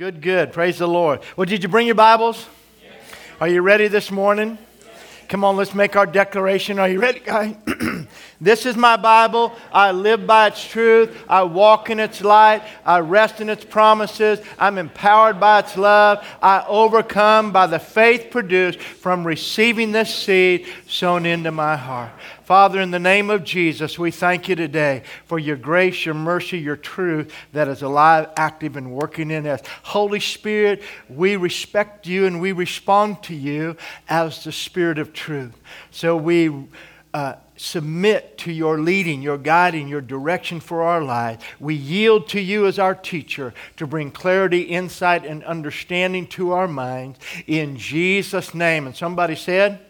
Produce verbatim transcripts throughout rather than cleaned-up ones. Good, good. Praise the Lord. Well, did you bring your Bibles? Yes. Are you ready this morning? Yes. Come on, let's make our declaration. Are you ready, guys? This is my Bible. I live by its truth. I walk in its light. I rest in its promises. I'm empowered by its love. I overcome by the faith produced from receiving this seed sown into my heart. Father, in the name of Jesus, we thank you today for your grace, your mercy, your truth that is alive, active, and working in us. Holy Spirit, we respect you and we respond to you as the Spirit of truth. So we uh, submit to your leading, your guiding, your direction for our lives. We yield to you as our teacher to bring clarity, insight, and understanding to our minds in Jesus' name. And somebody said,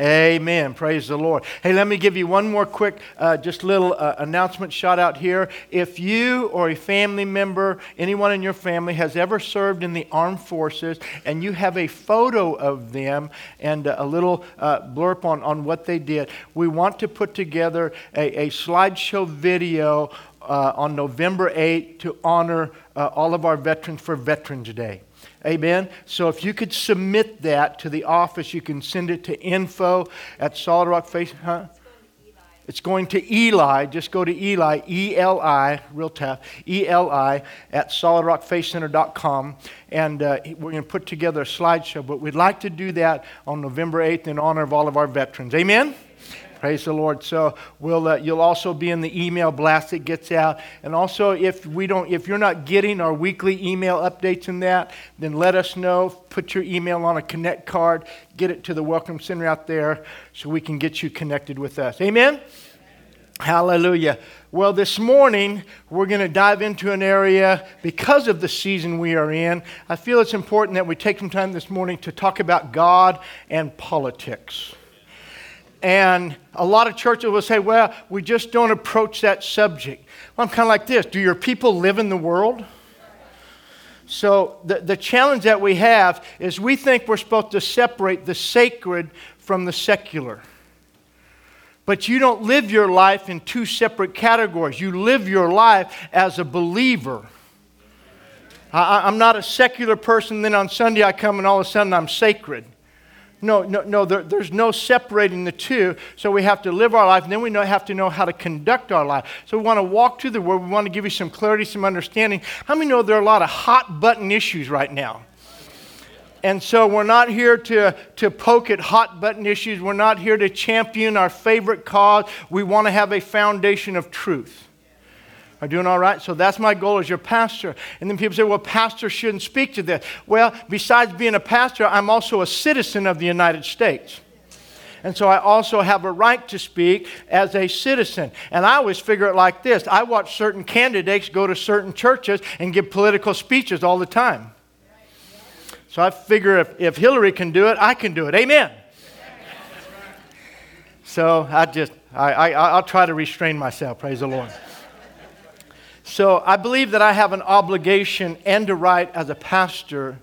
Amen. Amen. Praise the Lord. Hey, let me give you one more quick, uh, just little uh, announcement shout out here. If you or a family member, anyone in your family has ever served in the armed forces and you have a photo of them and a little uh, blurb on, on what they did, we want to put together a, a slideshow video uh, on November eighth to honor uh, all of our veterans for Veterans Day. Amen. So if you could submit that to the office, you can send it to info at Solid Rock Face. Huh? It's going to Eli. Just go to Eli, E L I, real tough, E L I at solid rock face center dot com. And uh, we're going to put together a slideshow. But we'd like to do that on November eighth in honor of all of our veterans. Amen. Praise the Lord. So we'll, uh, you'll also be in the email blast that gets out. And also, if we don't, if you're not getting our weekly email updates in that, then let us know. Put your email on a connect card. Get it to the Welcome Center out there so we can get you connected with us. Amen? Amen. Hallelujah. Well, this morning, we're going to dive into an area because of the season we are in. I feel it's important that we take some time this morning to talk about God and politics. And a lot of churches will say, well, we just don't approach that subject. Well, I'm kind of like this. Do your people live in the world? So the, the challenge that we have is we think we're supposed to separate the sacred from the secular. But you don't live your life in two separate categories. You live your life as a believer. I, I'm not a secular person, then on Sunday I come and all of a sudden I'm sacred. No, no, no. There, there's no separating the two. So we have to live our life, and then we know, have to know how to conduct our life. So we want to walk through the Word. We want to give you some clarity, some understanding. How many know there are a lot of hot button issues right now? And so we're not here to, to poke at hot button issues. We're not here to champion our favorite cause. We want to have a foundation of truth. Are you doing all right? So that's my goal as your pastor. And then people say, well, pastor shouldn't speak to this. Well, besides being a pastor, I'm also a citizen of the United States. And so I also have a right to speak as a citizen. And I always figure it like this. I watch certain candidates go to certain churches and give political speeches all the time. So I figure if, if Hillary can do it, I can do it. Amen. So I just, I, I, I'll try to restrain myself. Praise the Lord. So I believe that I have an obligation and a right as a pastor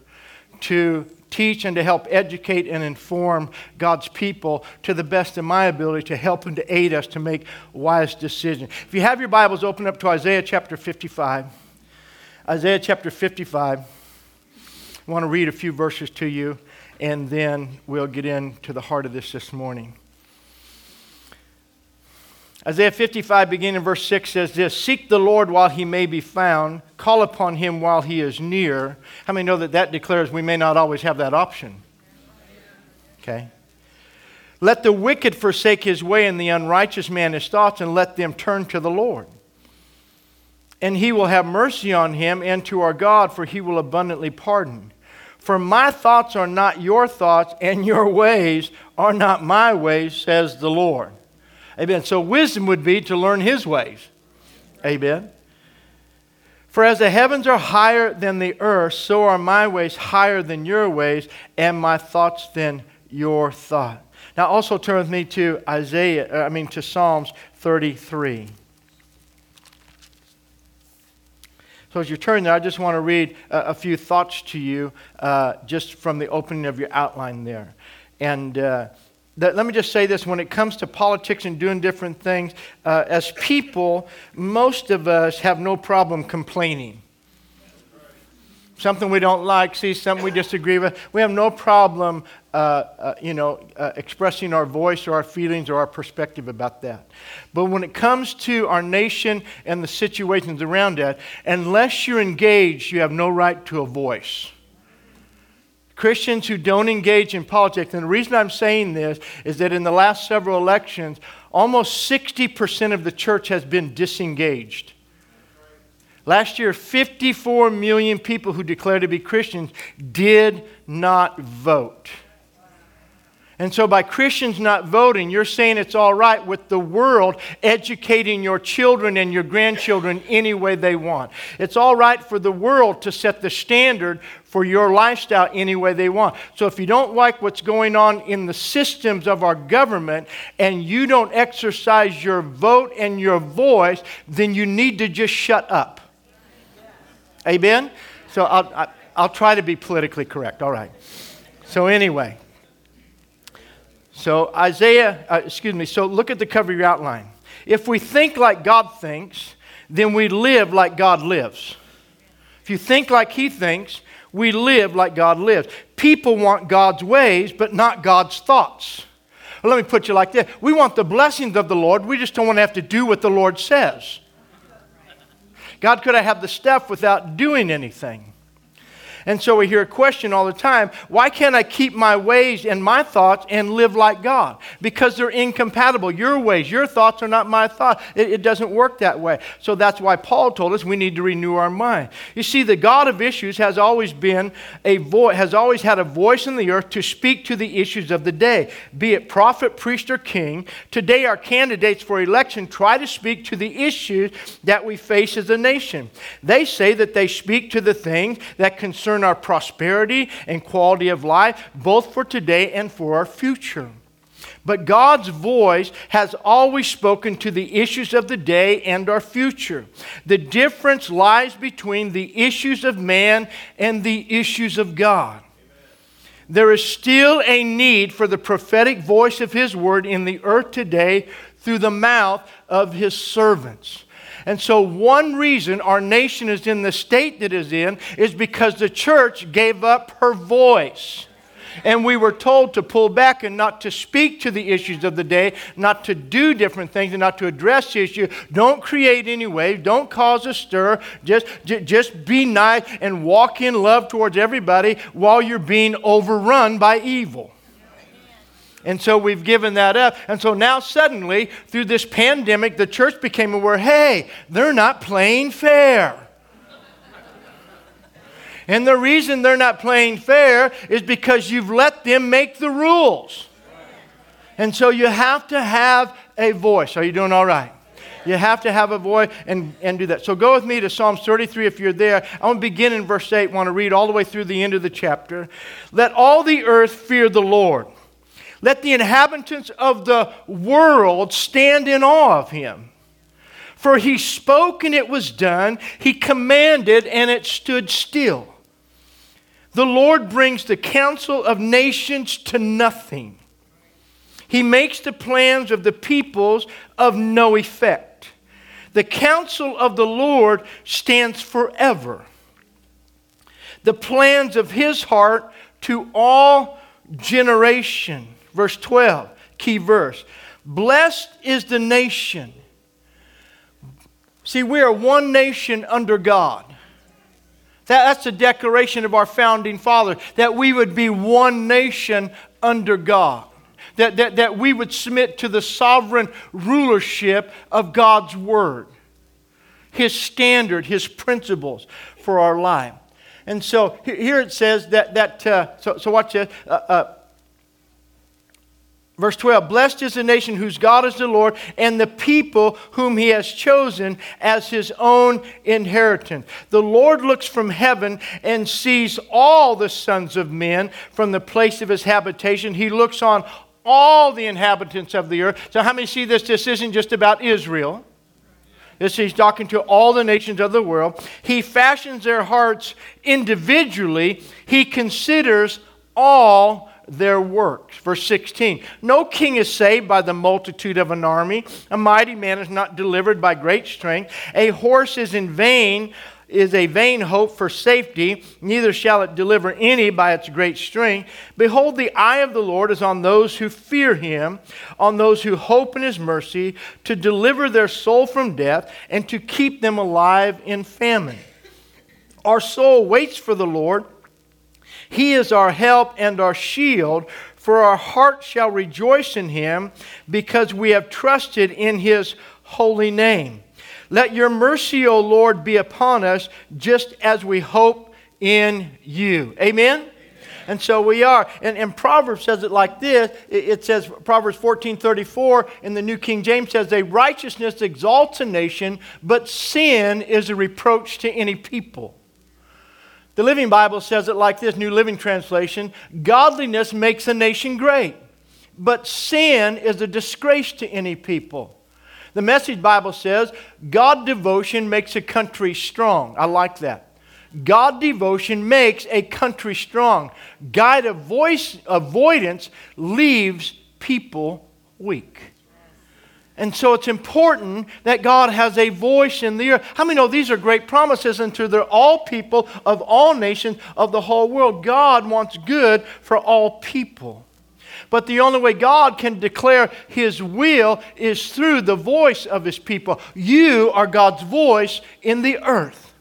to teach and to help educate and inform God's people to the best of my ability to help and to aid us to make wise decisions. If you have your Bibles, open up to Isaiah chapter fifty-five. Isaiah chapter fifty-five. I want to read a few verses to you, and then we'll get into the heart of this this morning. Isaiah fifty-five, beginning in verse six, says this: Seek the Lord while he may be found. Call upon him while he is near. How many know that that declares we may not always have that option? Okay. Let the wicked forsake his way and the unrighteous man his thoughts, and let them turn to the Lord. And he will have mercy on him and to our God, for he will abundantly pardon. For my thoughts are not your thoughts, and your ways are not my ways, says the Lord. Amen. So wisdom would be to learn his ways. Amen. For as the heavens are higher than the earth, so are my ways higher than your ways, and my thoughts than your thought. Now also turn with me to Isaiah, I mean to Psalms thirty-three. So as you turn there, I just want to read a, a few thoughts to you uh, just from the opening of your outline there. And uh, Let me just say this, when it comes to politics and doing different things, uh, as people, most of us have no problem complaining. something we don't like, see something we disagree with, we have no problem, uh, uh, you know, uh, expressing our voice or our feelings or our perspective about that. But when it comes to our nation and the situations around it, unless you're engaged, you have no right to a voice. Christians who don't engage in politics, and the reason I'm saying this is that in the last several elections, almost sixty percent of the church has been disengaged. Last year, fifty-four million people who declared to be Christians did not vote. And so by Christians not voting, you're saying it's all right with the world educating your children and your grandchildren any way they want. It's all right for the world to set the standard for your lifestyle any way they want. So if you don't like what's going on in the systems of our government and you don't exercise your vote and your voice, then you need to just shut up. Amen? So I'll, I'll try to be politically correct. All right. So anyway... So Isaiah, uh, excuse me, so look at the cover of your outline. If we think like God thinks, then we live like God lives. If you think like He thinks, we live like God lives. People want God's ways, but not God's thoughts. Well, let me put you like this. We want the blessings of the Lord. We just don't want to have to do what the Lord says. God could have the stuff without doing anything. And so we hear a question all the time, why can't I keep my ways and my thoughts and live like God? Because they're incompatible. Your ways, your thoughts are not my thoughts. It, it doesn't work that way. So that's why Paul told us we need to renew our mind. You see, the God of issues has always been a voice, has always had a voice in the earth to speak to the issues of the day, be it prophet, priest, or king. Today, our candidates for election try to speak to the issues that we face as a nation. They say that they speak to the things that concern our prosperity and quality of life, both for today and for our future. But God's voice has always spoken to the issues of the day and our future. The difference lies between the issues of man and the issues of God. There is still a need for the prophetic voice of His word in the earth today through the mouth of His servants. And so one reason our nation is in the state that it's in is because the church gave up her voice. And we were told to pull back and not to speak to the issues of the day, not to do different things and not to address the issue. Don't create any wave. Don't cause a stir. Just, j- just be nice and walk in love towards everybody while you're being overrun by evil. And so we've given that up. And so now suddenly, through this pandemic, the church became aware, hey, they're not playing fair. And the reason they're not playing fair is because you've let them make the rules. And so you have to have a voice. Are you doing all right? You have to have a voice and, and do that. So go with me to Psalms thirty-three if you're there. I want to begin in verse eight. I want to read all the way through the end of the chapter. Let all the earth fear the Lord. Let the inhabitants of the world stand in awe of Him. For He spoke and it was done. He commanded and it stood still. The Lord brings the counsel of nations to nothing. He makes the plans of the peoples of no effect. The counsel of the Lord stands forever. The plans of His heart to all generations. Verse twelve, key verse. Blessed is the nation. See, we are one nation under God. That, that's the declaration of our founding fathers, that we would be one nation under God. That, that, that we would submit to the sovereign rulership of God's word. His standard, His principles for our life. And so here it says that, that uh, so, so watch this. Uh, uh, Verse twelve, blessed is the nation whose God is the Lord, and the people whom He has chosen as His own inheritance. The Lord looks from heaven and sees all the sons of men from the place of His habitation. He looks on all the inhabitants of the earth. So how many see this? This isn't just about Israel. This, He's talking to all the nations of the world. He fashions their hearts individually. He considers all their works. Verse sixteen, no king is saved by the multitude of an army. A mighty man is not delivered by great strength. A horse is in vain is a vain hope for safety, neither shall it deliver any by its great strength. Behold, the eye of the Lord is on those who fear him, on those who hope in his mercy, to deliver their soul from death and to keep them alive in famine. Our soul waits for the Lord. He is our help and our shield, for our heart shall rejoice in him, because we have trusted in his holy name. Let your mercy, O Lord, be upon us, just as we hope in you. Amen? Amen. And so we are. And, and Proverbs says it like this. It, it says, Proverbs fourteen thirty-four, in the New King James says, a righteousness exalts a nation, but sin is a reproach to any people. The Living Bible says it like this, New Living Translation, godliness makes a nation great, but sin is a disgrace to any people. The Message Bible says, God devotion makes a country strong. I like that. God devotion makes a country strong. God avoidance leaves people weak. And so it's important that God has a voice in the earth. How many know these are great promises unto the all people of all nations of the whole world? God wants good for all people. But the only way God can declare his will is through the voice of his people. You are God's voice in the earth.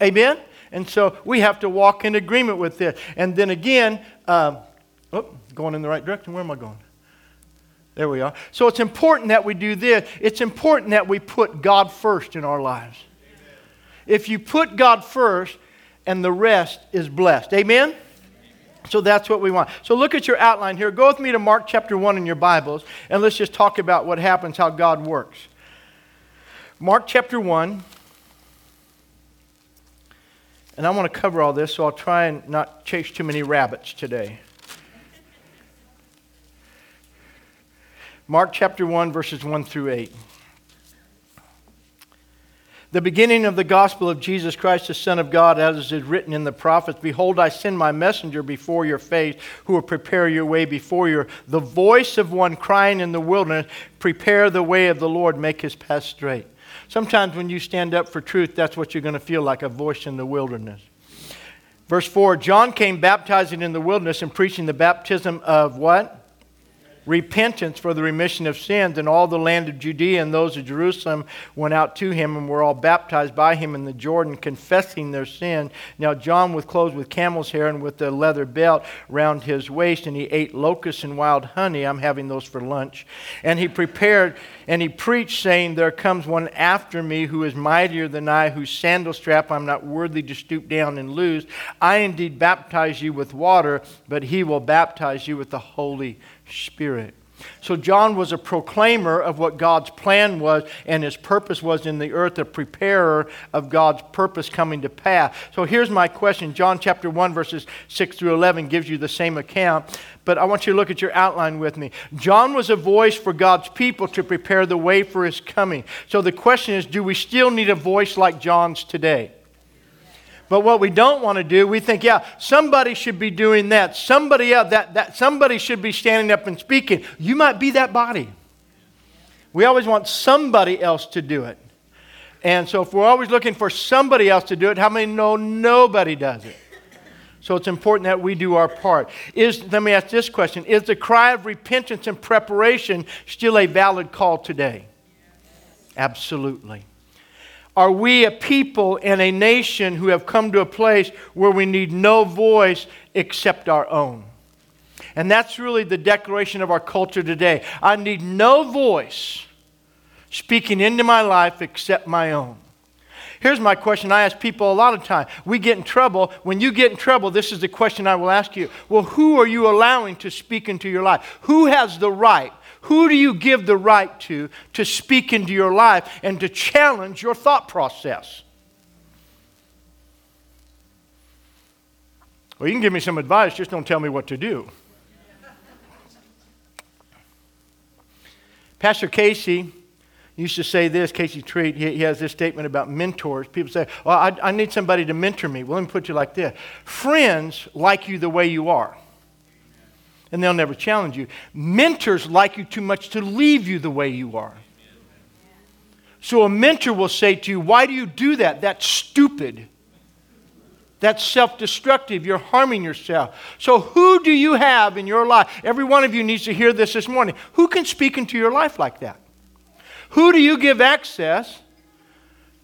Amen? And so we have to walk in agreement with this. And then again, um, oh, going in the right direction. Where am I going? There we are. So it's important that we do this. It's important that we put God first in our lives. Amen. If you put God first, and the rest is blessed. Amen? So that's what we want. So look at your outline here. Go with me to Mark chapter one in your Bibles, and let's just talk about what happens, how God works. Mark chapter one. And I want to cover all this, so I'll try and not chase too many rabbits today. Mark chapter one, verses one through eight. The beginning of the gospel of Jesus Christ, the Son of God, as is written in the prophets. Behold, I send my messenger before your face, who will prepare your way before you. The voice of one crying in the wilderness, prepare the way of the Lord, make his path straight. Sometimes when you stand up for truth, that's what you're going to feel like, a voice in the wilderness. Verse four, John came baptizing in the wilderness and preaching the baptism of what? Repentance for the remission of sins, and all the land of Judea and those of Jerusalem went out to him and were all baptized by him in the Jordan, confessing their sin. Now John was clothed with camel's hair and with a leather belt round his waist, and he ate locusts and wild honey. I'm having those for lunch. And he prepared and he preached, saying, there comes one after me who is mightier than I, whose sandal strap I'm not worthy to stoop down and loose. I indeed baptize you with water, but he will baptize you with the Holy Spirit. So John was a proclaimer of what God's plan was and his purpose was in the earth, a preparer of God's purpose coming to pass. So here's my question. John chapter one verses six through eleven gives you the same account, but I want you to look at your outline with me. John was a voice for God's people to prepare the way for his coming. So the question is, do we still need a voice like John's today? But what we don't want to do, we think, yeah, somebody should be doing that. Somebody else, that, that, somebody should be standing up and speaking. You might be that body. We always want somebody else to do it. And so if we're always looking for somebody else to do it, how many know nobody does it? So it's important that we do our part. Is, let me ask this question. Is the cry of repentance and preparation still a valid call today? Absolutely. Are we a people and a nation who have come to a place where we need no voice except our own? And that's really the declaration of our culture today. I need no voice speaking into my life except my own. Here's my question I ask people a lot of time. We get in trouble. When you get in trouble, this is the question I will ask you. Well, who are you allowing to speak into your life? Who has the right? Who do you give the right to, to speak into your life and to challenge your thought process? Well, you can give me some advice, just don't tell me what to do. Pastor Casey used to say this, Casey Treat, he has this statement about mentors. People say, well, I, I need somebody to mentor me. Well, let me put you like this. Friends like you the way you are, and they'll never challenge you. Mentors like you too much to leave you the way you are. So a mentor will say to you, why do you do that? That's stupid. That's self-destructive. You're harming yourself. So who do you have in your life? Every one of you needs to hear this this morning. Who can speak into your life like that? Who do you give access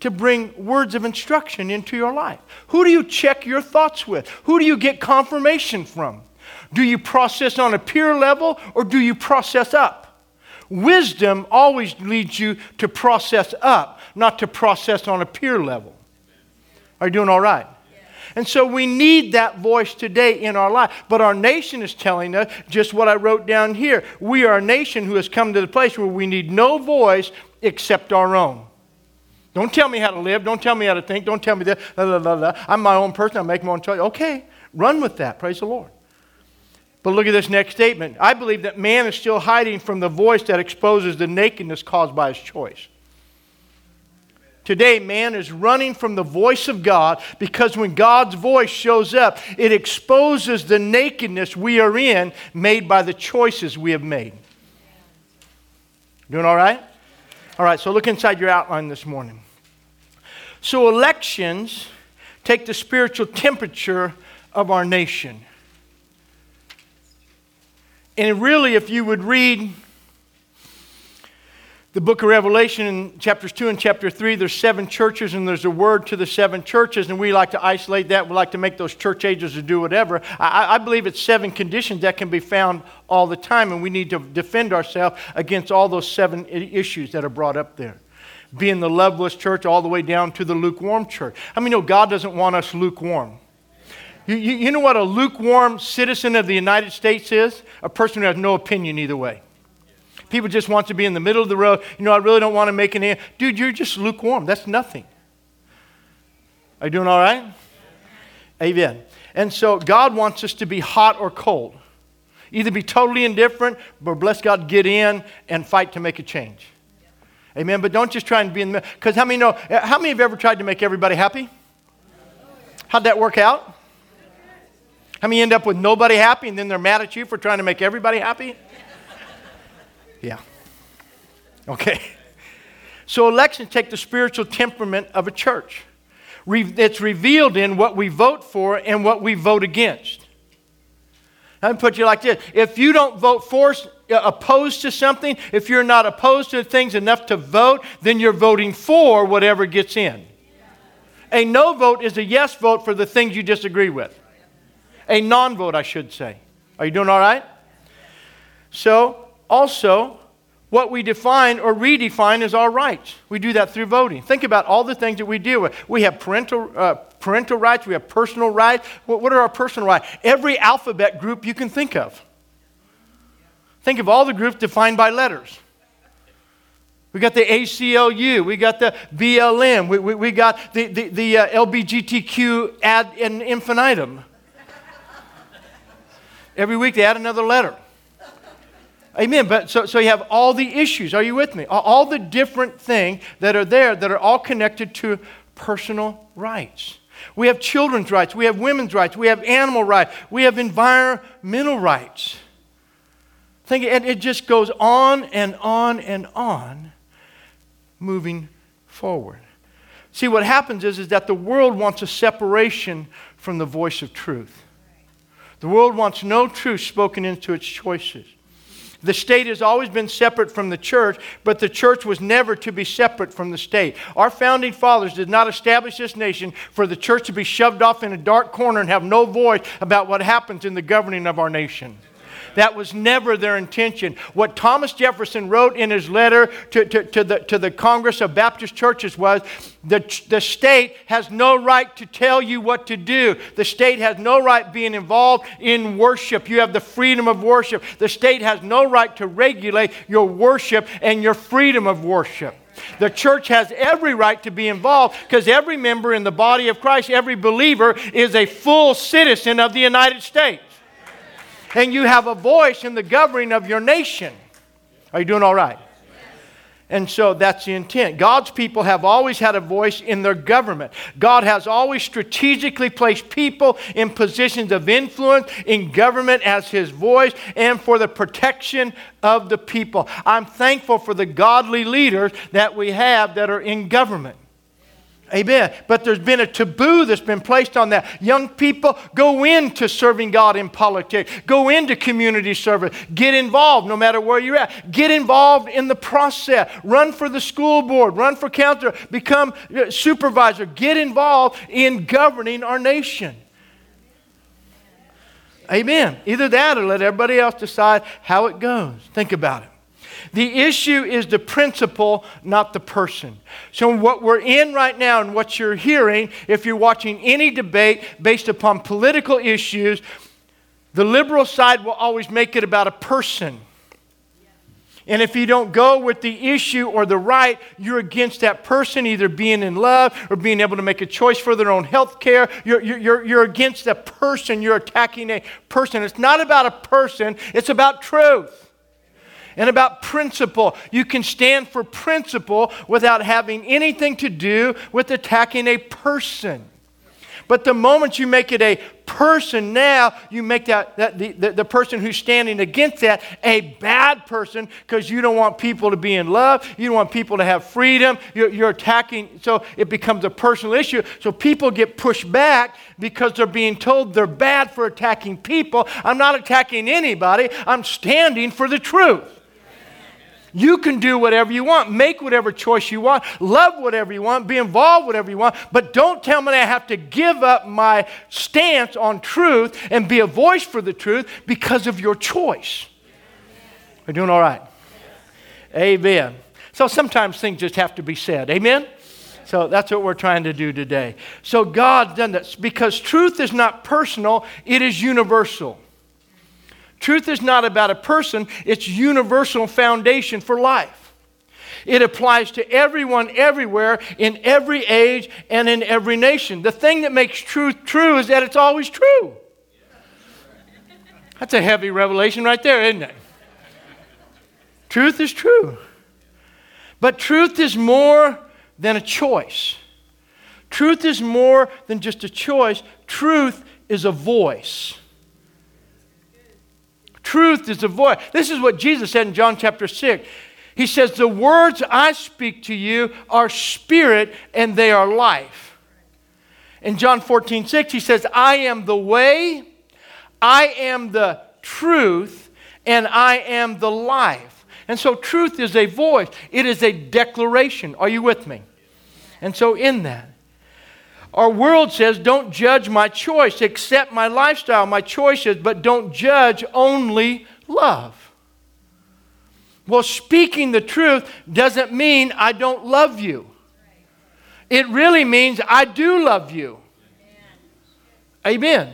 to bring words of instruction into your life? Who do you check your thoughts with? Who do you get confirmation from? Do you process on a peer level or do you process up? Wisdom always leads you to process up, not to process on a peer level. Are you doing all right? And so we need that voice today in our life. But our nation is telling us just what I wrote down here. We are a nation who has come to the place where we need no voice except our own. Don't tell me how to live. Don't tell me how to think. Don't tell me that. La, la, la, la. I'm my own person. I make my own choice. Okay, run with that. Praise the Lord. But look at this next statement. I believe that man is still hiding from the voice that exposes the nakedness caused by his choice. Today, man is running from the voice of God because when God's voice shows up, it exposes the nakedness we are in made by the choices we have made. Doing all right? All right, so look inside your outline this morning. So elections take the spiritual temperature of our nation. And really, if you would read the book of Revelation in chapters two and chapter three, there's seven churches and there's a word to the seven churches, and we like to isolate that. We like to make those church ages to do whatever. I, I believe it's seven conditions that can be found all the time, and we need to defend ourselves against all those seven issues that are brought up there. Being the loveless church all the way down to the lukewarm church. I mean, no, God doesn't want us lukewarm. You, you, you know what a lukewarm citizen of the United States is? A person who has no opinion either way. People just want to be in the middle of the road. You know, I really don't want to make an end. Dude, you're just lukewarm. That's nothing. Are you doing all right? Amen. And so God wants us to be hot or cold. Either be totally indifferent, or bless God, get in and fight to make a change. Amen. But don't just try and be in the middle. Because how many know, how many have ever tried to make everybody happy? How'd that work out? How many end up with nobody happy and then they're mad at you for trying to make everybody happy? Yeah. Okay. So elections take the spiritual temperament of a church. Re- it's revealed in what we vote for and what we vote against. I'm going to put you like this. If you don't vote for, opposed to something, if you're not opposed to things enough to vote, then you're voting for whatever gets in. A no vote is a yes vote for the things you disagree with. A non-vote, I should say. Are you doing all right? So, also, what we define or redefine is our rights. We do that through voting. Think about all the things that we deal with. We have parental uh, parental rights. We have personal rights. What, what are our personal rights? Every alphabet group you can think of. Think of all the groups defined by letters. We got the A C L U. We got the B L M. We, we, we got the, the, the uh, L B G T Q ad infinitum. Every week they add another letter. Amen. But so, so you have all the issues. Are you with me? All the different things that are there that are all connected to personal rights. We have children's rights. We have women's rights. We have animal rights. We have environmental rights. Think, and it just goes on and on and on moving forward. See, what happens is, is that the world wants a separation from the voice of truth. The world wants no truth spoken into its choices. The state has always been separate from the church, but the church was never to be separate from the state. Our founding fathers did not establish this nation for the church to be shoved off in a dark corner and have no voice about what happens in the governing of our nation. That was never their intention. What Thomas Jefferson wrote in his letter to, to, to, the, to the Congress of Baptist Churches was, the, the state has no right to tell you what to do. The state has no right being involved in worship. You have the freedom of worship. The state has no right to regulate your worship and your freedom of worship. The church has every right to be involved because every member in the body of Christ, every believer, is a full citizen of the United States. And you have a voice in the governing of your nation. Are you doing all right? Yes. And so that's the intent. God's people have always had a voice in their government. God has always strategically placed people in positions of influence in government as his voice and for the protection of the people. I'm thankful for the godly leaders that we have that are in government. Amen. But there's been a taboo that's been placed on that. Young people, go into serving God in politics. Go into community service. Get involved no matter where you're at. Get involved in the process. Run for the school board. Run for counselor. Become supervisor. Get involved in governing our nation. Amen. Either that or let everybody else decide how it goes. Think about it. The issue is the principle, not the person. So what we're in right now and what you're hearing, if you're watching any debate based upon political issues, the liberal side will always make it about a person. And if you don't go with the issue or the right, you're against that person either being in love or being able to make a choice for their own health care. You're, you're, you're against a person. You're attacking a person. It's not about a person. It's about truth. And about principle. You can stand for principle without having anything to do with attacking a person. But the moment you make it a person now, you make that, that the, the, the person who's standing against that a bad person because you don't want people to be in love. You don't want people to have freedom. You're, you're attacking. So it becomes a personal issue. So people get pushed back because they're being told they're bad for attacking people. I'm not attacking anybody. I'm standing for the truth. You can do whatever you want, make whatever choice you want, love whatever you want, be involved whatever you want, but don't tell me I have to give up my stance on truth and be a voice for the truth because of your choice. We're doing all right. Amen. So sometimes things just have to be said. Amen? So that's what we're trying to do today. So God's done this because truth is not personal, it is universal. Truth is not about a person, it's universal foundation for life. It applies to everyone, everywhere, in every age, and in every nation. The thing that makes truth true is that it's always true. That's a heavy revelation right there, isn't it? Truth is true. But truth is more than a choice. Truth is more than just a choice. Truth is a voice. Truth is a voice. This is what Jesus said in John chapter six. He says, the words I speak to you are spirit and they are life. In John fourteen six, he says, I am the way, I am the truth, and I am the life. And so truth is a voice. It is a declaration. Are you with me? And so in that, our world says, don't judge my choice, accept my lifestyle, my choices, but don't judge, only love. Well, speaking the truth doesn't mean I don't love you. It really means I do love you. Amen.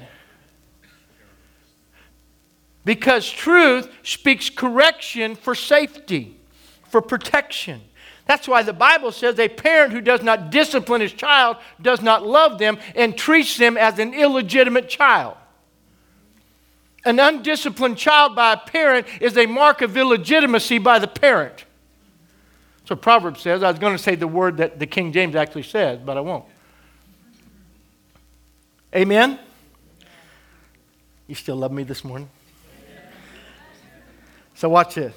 Because truth speaks correction for safety, for protection. That's why the Bible says a parent who does not discipline his child does not love them and treats them as an illegitimate child. An undisciplined child by a parent is a mark of illegitimacy by the parent. So Proverbs says, I was going to say the word that the King James actually says, but I won't. Amen? You still love me this morning? So watch this.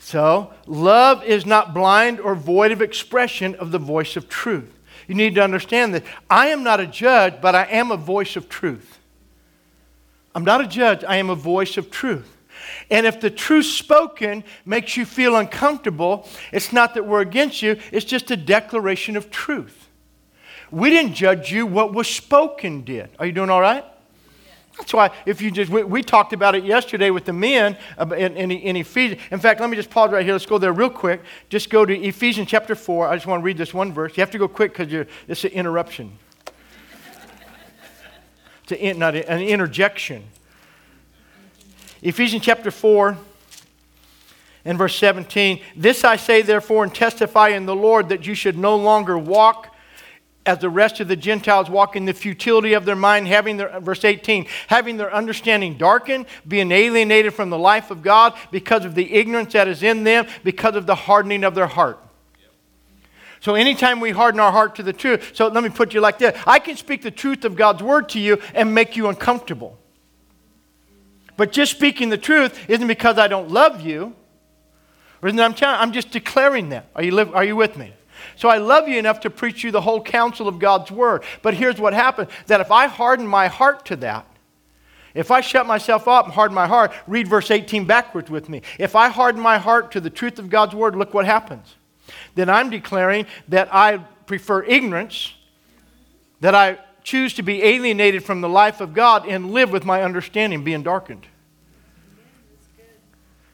So, love is not blind or void of expression of the voice of truth. You need to understand that I am not a judge, but I am a voice of truth. I'm not a judge, I am a voice of truth. And if the truth spoken makes you feel uncomfortable, it's not that we're against you, it's just a declaration of truth. We didn't judge you, what was spoken did. Are you doing all right? That's why if you just, we, we talked about it yesterday with the men in, in, in Ephesians. In fact, let me just pause right here. Let's go there real quick. Just go to Ephesians chapter four. I just want to read this one verse. You have to go quick because it's an interruption. It's a, not a, an interjection. Ephesians chapter four and verse seventeen. This I say therefore and testify in the Lord that you should no longer walk as the rest of the Gentiles walk in the futility of their mind, having their, verse eighteen, having their understanding darkened, being alienated from the life of God because of the ignorance that is in them, because of the hardening of their heart. So anytime we harden our heart to the truth, so let me put you like this. I can speak the truth of God's word to you and make you uncomfortable. But just speaking the truth isn't because I don't love you. Or isn't I'm telling, I'm just declaring that. Are you live, are you with me? So I love you enough to preach you the whole counsel of God's word. But here's what happens, that if I harden my heart to that, if I shut myself up and harden my heart, read verse eighteen backwards with me. If I harden my heart to the truth of God's word, look what happens. Then I'm declaring that I prefer ignorance, that I choose to be alienated from the life of God and live with my understanding being darkened.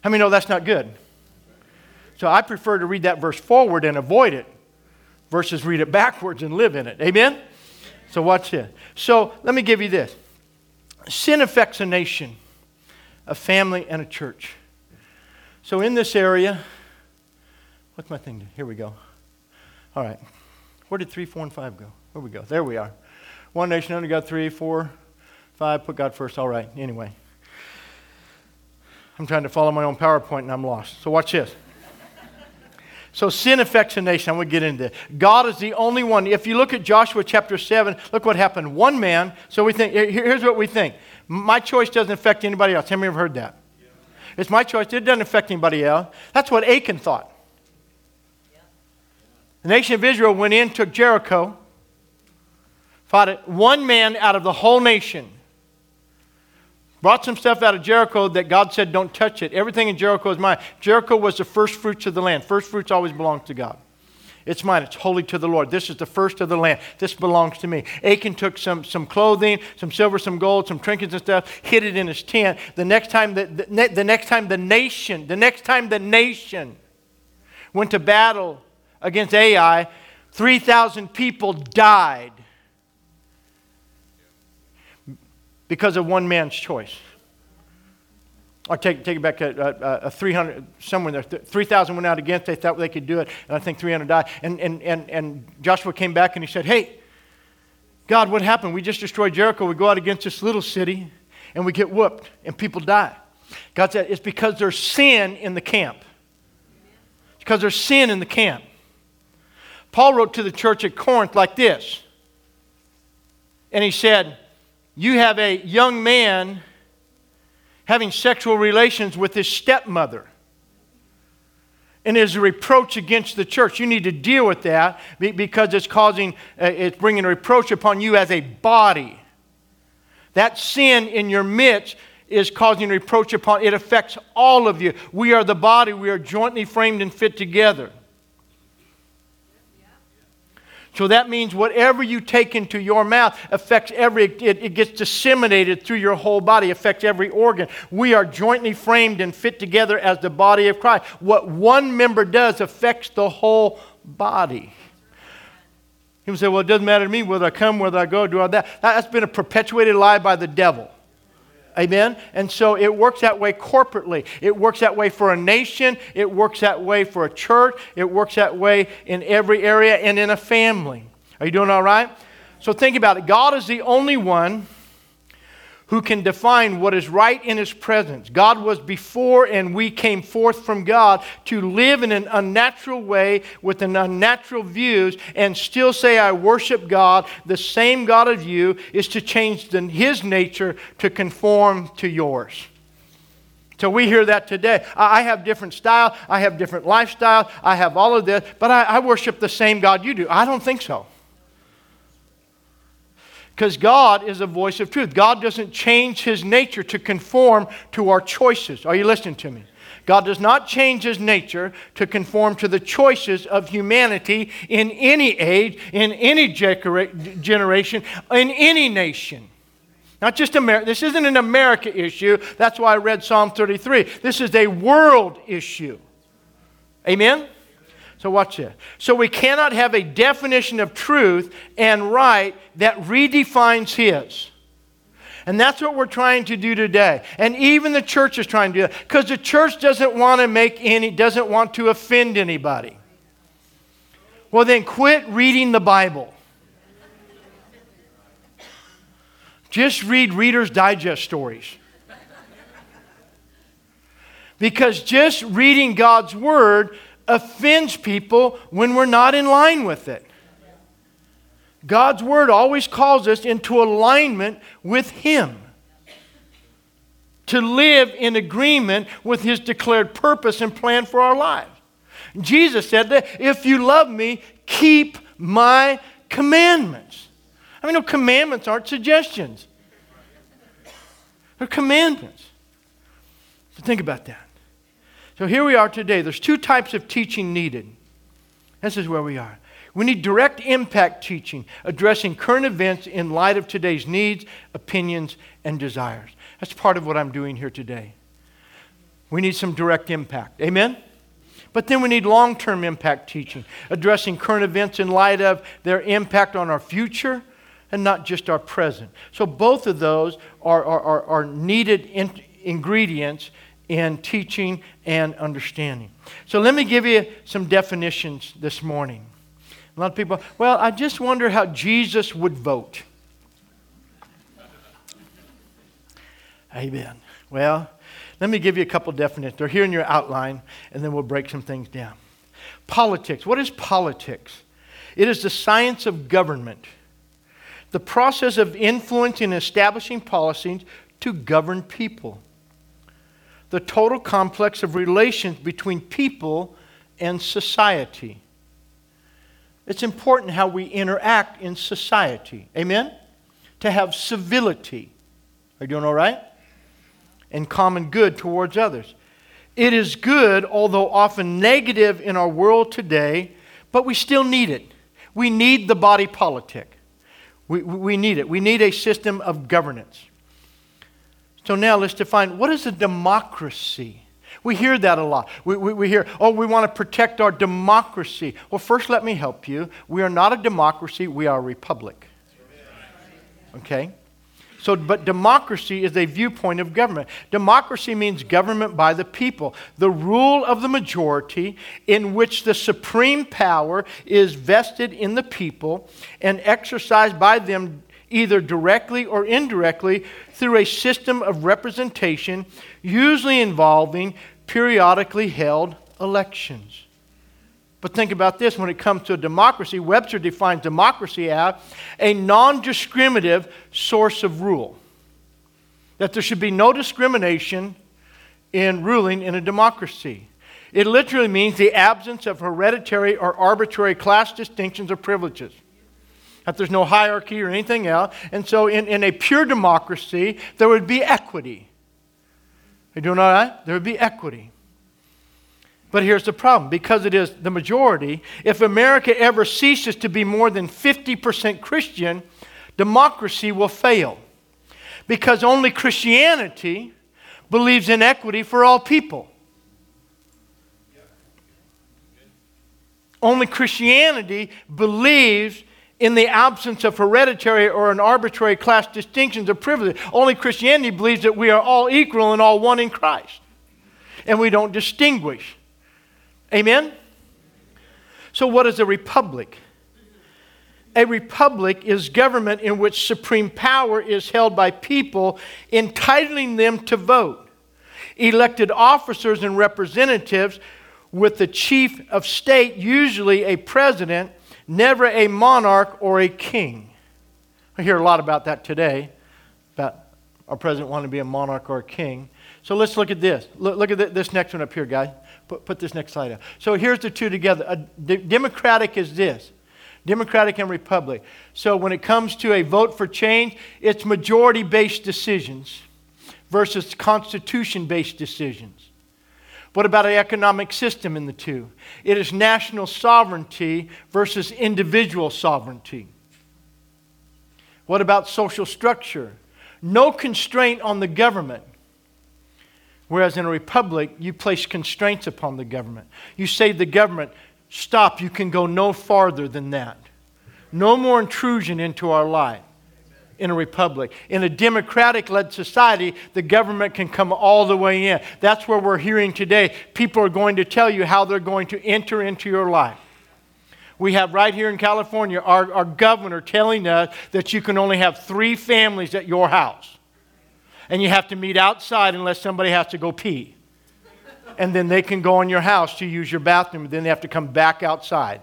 How many know that's not good? So I prefer to read that verse forward and avoid it versus read it backwards and live in it. Amen? So watch this. So let me give you this. Sin affects a nation, a family, and a church. So in this area, what's my thing? Here we go. All right. Where did three, four, and five go? Where we go? There we are. One nation under God, three, four, five. Put God first. All right. Anyway. I'm trying to follow my own PowerPoint, and I'm lost. So watch this. So sin affects a nation. I'm going to get into this. God is the only one. If you look at Joshua chapter seven, look what happened. One man. So we think, here's what we think. My choice doesn't affect anybody else. How many have heard that? Yeah. It's my choice. It doesn't affect anybody else. That's what Achan thought. Yeah. The nation of Israel went in, took Jericho, fought it. One man out of the whole nation. Brought some stuff out of Jericho that God said, don't touch it. Everything in Jericho is mine. Jericho was the first fruits of the land. First fruits always belong to God. It's mine. It's holy to the Lord. This is the first of the land. This belongs to me. Achan took some, some clothing, some silver, some gold, some trinkets and stuff, hid it in his tent. The next time the, the, the next time the nation, the next time the nation went to battle against Ai, three thousand people died. Because of one man's choice. Or take, take it back to uh, uh, three hundred, somewhere there. three thousand went out against. They thought they could do it. And I think three hundred died. And, and, and, and Joshua came back and he said, hey, God, what happened? We just destroyed Jericho. We go out against this little city and we get whooped and people die. God said, it's because there's sin in the camp. It's because there's sin in the camp. Paul wrote to the church at Corinth like this. And he said, you have a young man having sexual relations with his stepmother. And it is a reproach against the church. You need to deal with that because it's causing, uh, it's bringing a reproach upon you as a body. That sin in your midst is causing reproach upon, it affects all of you. We are the body. We are jointly framed and fit together. So that means whatever you take into your mouth affects every, it, it gets disseminated through your whole body, affects every organ. We are jointly framed and fit together as the body of Christ. What one member does affects the whole body. People say, well, it doesn't matter to me whether I come, whether I go, do all that. That's been a perpetuated lie by the devil. Amen? And so it works that way corporately. It works that way for a nation. It works that way for a church. It works that way in every area and in a family. Are you doing all right? So think about it. God is the only one who can define what is right in His presence. God was before and we came forth from God to live in an unnatural way with an unnatural views and still say, I worship God. The same God of you is to change the, His nature to conform to yours. So we hear that today. I have different style. I have different lifestyle. I have all of this, but I, I worship the same God you do. I don't think so. Because God is a voice of truth. God doesn't change His nature to conform to our choices. Are you listening to me? God does not change His nature to conform to the choices of humanity in any age, in any generation, in any nation. Not just America. This isn't an America issue. That's why I read Psalm thirty-three. This is a world issue. Amen? So watch this. So we cannot have a definition of truth and right that redefines His. And that's what we're trying to do today. And even the church is trying to do that. Because the church doesn't want to make any, doesn't want to offend anybody. Well, then quit reading the Bible. Just read Reader's Digest stories. Because just reading God's Word offends people when we're not in line with it. God's word always calls us into alignment with Him, to live in agreement with His declared purpose and plan for our lives. Jesus said that if you love me, keep my commandments. I mean, no, commandments aren't suggestions. They're commandments. So think about that. So here we are today. There's two types of teaching needed. This is where we are. We need direct impact teaching, addressing current events in light of today's needs, opinions, and desires. That's part of what I'm doing here today. We need some direct impact. Amen? But then we need long-term impact teaching, addressing current events in light of their impact on our future and not just our present. So both of those are, are, are, are needed in, ingredients in teaching and understanding. So let me give you some definitions this morning. A lot of people, well, I just wonder how Jesus would vote. Amen. Well, let me give you a couple definitions. They're here in your outline, and then we'll break some things down. Politics. What is politics? It is the science of government, the process of influencing and establishing policies to govern people, the total complex of relations between people and society. It's important how we interact in society. Amen? To have civility. Are you doing all right? And common good towards others. It is good, although often negative in our world today, but we still need it. We need the body politic. We, we need it. We need a system of governance. So now let's define, what is a democracy? We hear that a lot. We, we, we hear, oh, we want to protect our democracy. Well, first let me help you. We are not a democracy. We are a republic. Okay? So, but democracy is a viewpoint of government. Democracy means government by the people, the rule of the majority in which the supreme power is vested in the people and exercised by them either directly or indirectly through a system of representation, usually involving periodically held elections. But think about this when it comes to democracy. Webster defines democracy as a non-discriminative source of rule. That there should be no discrimination in ruling in a democracy. It literally means the absence of hereditary or arbitrary class distinctions or privileges. That there's no hierarchy or anything else. And so in, in a pure democracy, there would be equity. Are you doing all right? There would be equity. But here's the problem. Because it is the majority, if America ever ceases to be more than fifty percent Christian, democracy will fail. Because only Christianity believes in equity for all people. Only Christianity believes in the absence of hereditary or an arbitrary class distinctions of privilege. Only Christianity believes that we are all equal and all one in Christ. And we don't distinguish. Amen? So what is a republic? A republic is government in which supreme power is held by people, entitling them to vote. Elected officers and representatives with the chief of state, usually a president, never a monarch or a king. I hear a lot about that today, about our president wanting to be a monarch or a king. So let's look at this. Look, look at this next one up here, guys. Put, put this next slide up. So here's the two together. A de- democratic is this. Democratic and republic. So when it comes to a vote for change, it's majority-based decisions versus constitution-based decisions. What about an economic system in the two? It is national sovereignty versus individual sovereignty. What about social structure? No constraint on the government. Whereas in a republic, you place constraints upon the government. You say to the government, stop, you can go no farther than that. No more intrusion into our life. In a republic. In a democratic-led society, the government can come all the way in. That's where we're hearing today. People are going to tell you how they're going to enter into your life. We have right here in California, our, our governor telling us that you can only have three families at your house. And you have to meet outside unless somebody has to go pee. and then they can go in your house to use your bathroom, and then they have to come back outside.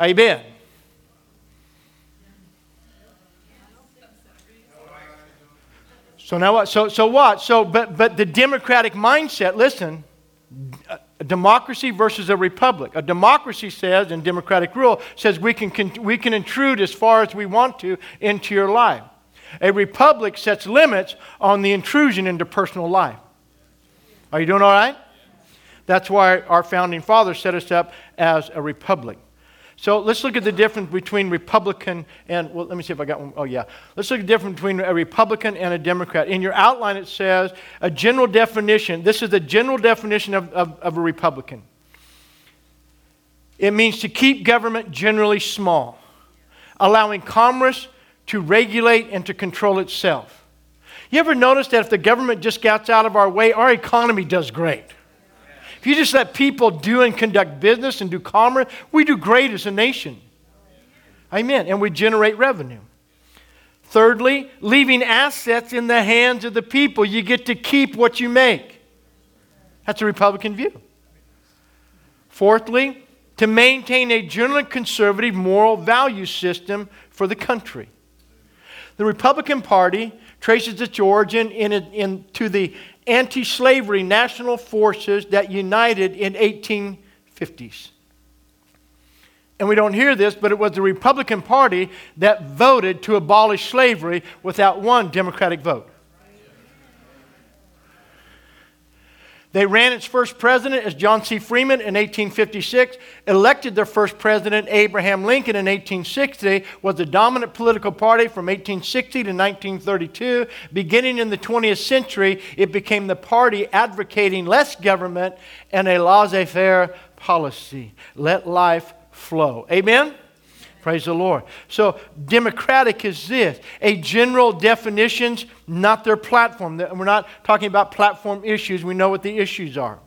Amen. So now what? So so what? So but but the democratic mindset. Listen, a democracy versus a republic. A democracy says, and democratic rule says, we can, can we can intrude as far as we want to into your life. A republic sets limits on the intrusion into personal life. Are you doing all right? That's why our founding fathers set us up as a republic. So let's look at the difference between Republican and, well, let me see if I got one. Oh, yeah. Let's look at the difference between a Republican and a Democrat. In your outline, it says a general definition. This is the general definition of, of, of a Republican. It means to keep government generally small, allowing commerce to regulate and to control itself. You ever notice that if the government just gets out of our way, our economy does great? If you just let people do and conduct business and do commerce, we do great as a nation. Amen. And we generate revenue. Thirdly, leaving assets in the hands of the people. You get to keep what you make. That's a Republican view. Fourthly, to maintain a generally conservative moral value system for the country. The Republican Party traces its origin in, in, in, to the anti-slavery national forces that united in eighteen fifties. And we don't hear this, but it was the Republican Party that voted to abolish slavery without one Democratic vote. They ran its first president as John C. Fremont in eighteen fifty-six, elected their first president, Abraham Lincoln, in eighteen sixty, was the dominant political party from eighteen sixty to nineteen thirty-two. Beginning in the twentieth century, it became the party advocating less government and a laissez-faire policy. Let life flow. Amen? Praise the Lord. So democratic is this, a general definitions, not their platform. We're not talking about platform issues. We know what the issues are.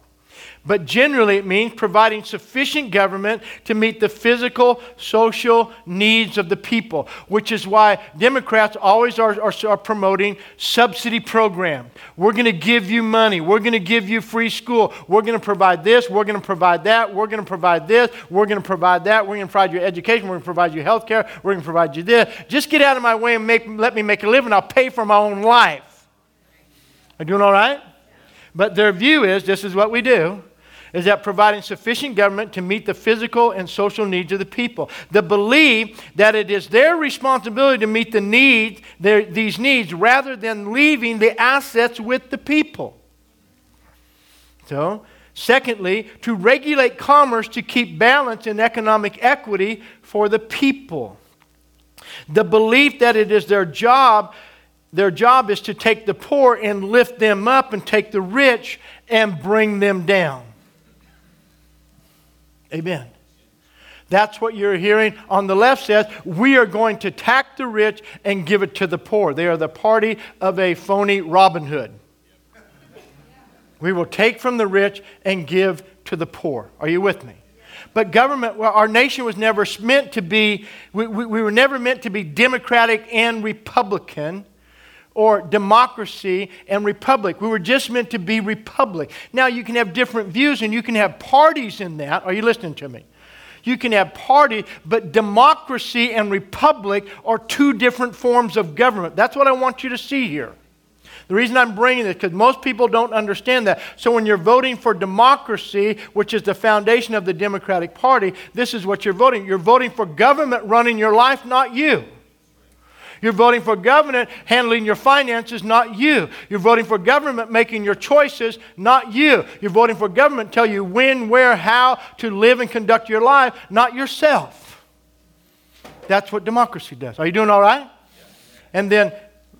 But generally it means providing sufficient government to meet the physical, social needs of the people, which is why Democrats always are, are, are promoting subsidy programs. We're going to give you money. We're going to give you free school. We're going to provide this. We're going to provide that. We're going to provide this. We're going to provide that. We're going to provide your education. We're going to provide you health care. We're going to provide you this. Just get out of my way and make, let me make a living. I'll pay for my own life. Are you doing all right? But their view is, this is what we do, is that providing sufficient government to meet the physical and social needs of the people. The belief that it is their responsibility to meet the needs, their, these needs rather than leaving the assets with the people. So, secondly, to regulate commerce to keep balance and economic equity for the people. The belief that it is their job Their job is to take the poor and lift them up and take the rich and bring them down. Amen. That's what you're hearing. On the left says, we are going to tax the rich and give it to the poor. They are the party of a phony Robin Hood. We will take from the rich and give to the poor. Are you with me? But government, well, our nation was never meant to be, we, we, we were never meant to be democratic and republican, or democracy and republic. We were just meant to be republic. Now you can have different views and you can have parties in that. Are you listening to me? You can have party, but democracy and republic are two different forms of government. That's what I want you to see here. The reason I'm bringing this, because most people don't understand that. So when you're voting for democracy, which is the foundation of the Democratic Party, this is what you're voting. You're voting for government running your life, not you. You're voting for government handling your finances, not you. You're voting for government making your choices, not you. You're voting for government tell you when, where, how to live and conduct your life, not yourself. That's what democracy does. Are you doing all right? And then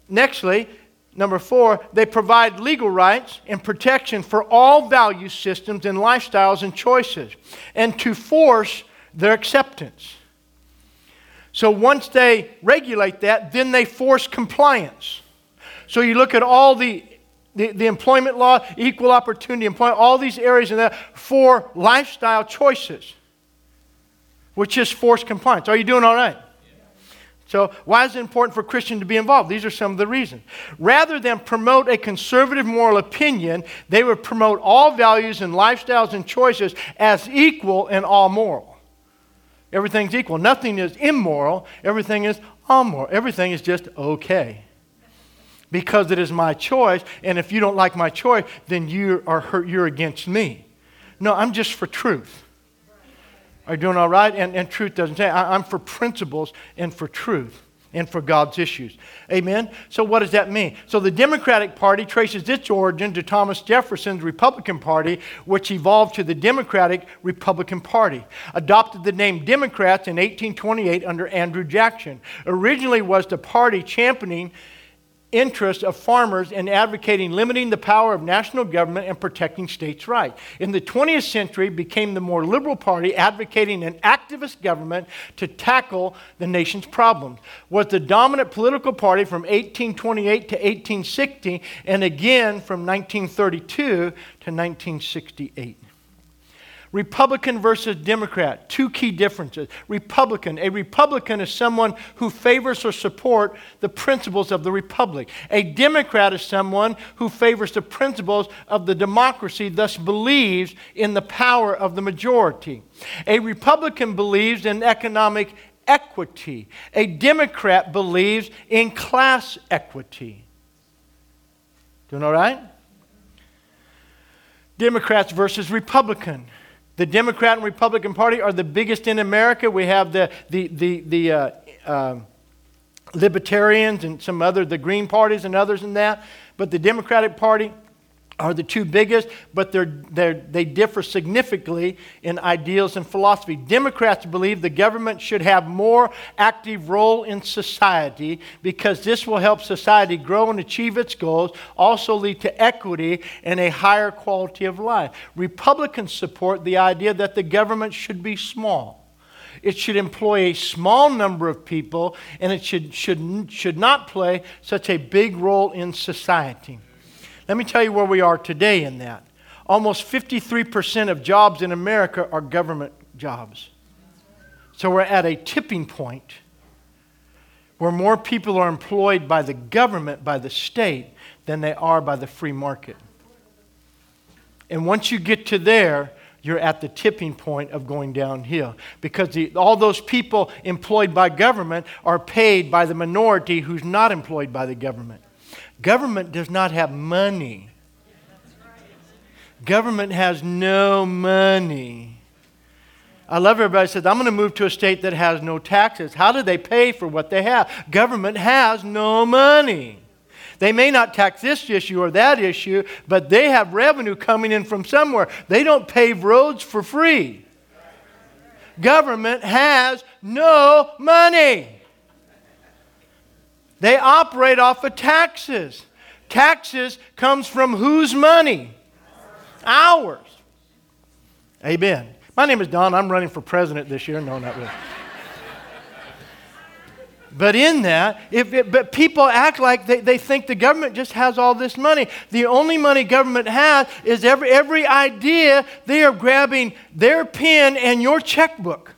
nextly, number four, they provide legal rights and protection for all value systems and lifestyles and choices, and to force their acceptance. So once they regulate that, then they force compliance. So you look at all the, the, the employment law, equal opportunity employment, all these areas in that for lifestyle choices, which is forced compliance. Are you doing all right? Yeah. So why is it important for Christians to be involved? These are some of the reasons. Rather than promote a conservative moral opinion, they would promote all values and lifestyles and choices as equal and all moral. Everything's equal. Nothing is immoral. Everything is amoral. Everything is just okay. Because it is my choice, and if you don't like my choice, then you are hurt, you're against me. No, I'm just for truth. Are you doing all right? And, and truth doesn't say. I, I'm for principles and for truth and for God's issues. Amen? So what does that mean? So the Democratic Party traces its origin to Thomas Jefferson's Republican Party, which evolved to the Democratic Republican Party. Adopted the name Democrats in eighteen twenty-eight under Andrew Jackson. Originally was the party championing interests of farmers and advocating limiting the power of national government and protecting states' rights. In the twentieth century, became the more liberal party advocating an activist government to tackle the nation's problems. Was the dominant political party from eighteen twenty-eight to eighteen sixty and again from nineteen thirty-two to nineteen sixty-eight. Republican versus Democrat, two key differences. Republican, a Republican is someone who favors or supports the principles of the Republic. A Democrat is someone who favors the principles of the democracy, thus believes in the power of the majority. A Republican believes in economic equity. A Democrat believes in class equity. Doing all right? Democrats versus Republican. The Democrat and Republican Party are the biggest in America. We have the the the, the uh, uh, Libertarians and some other, the Green parties and others in that. But the Democratic Party are the two biggest, but they're, they're, they differ significantly in ideals and philosophy. Democrats believe the government should have more active role in society because this will help society grow and achieve its goals, also lead to equity and a higher quality of life. Republicans support the idea that the government should be small. It should employ a small number of people, and it should, should, should not play such a big role in society. Let me tell you where we are today in that. Almost fifty-three percent of jobs in America are government jobs. So we're at a tipping point where more people are employed by the government, by the state, than they are by the free market. And once you get to there, you're at the tipping point of going downhill because the, all those people employed by government are paid by the minority who's not employed by the government. Government does not have money. Government has no money. I love everybody says, I'm going to move to a state that has no taxes. How do they pay for what they have? Government has no money. They may not tax this issue or that issue, but they have revenue coming in from somewhere. They don't pave roads for free. Government has no money. They operate off of taxes. Taxes comes from whose money? Ours. Amen. My name is Don. I'm running for president this year. No, not really. But in that, if it, but people act like they, they think the government just has all this money. The only money government has is every, every idea. They are grabbing their pen and your checkbook.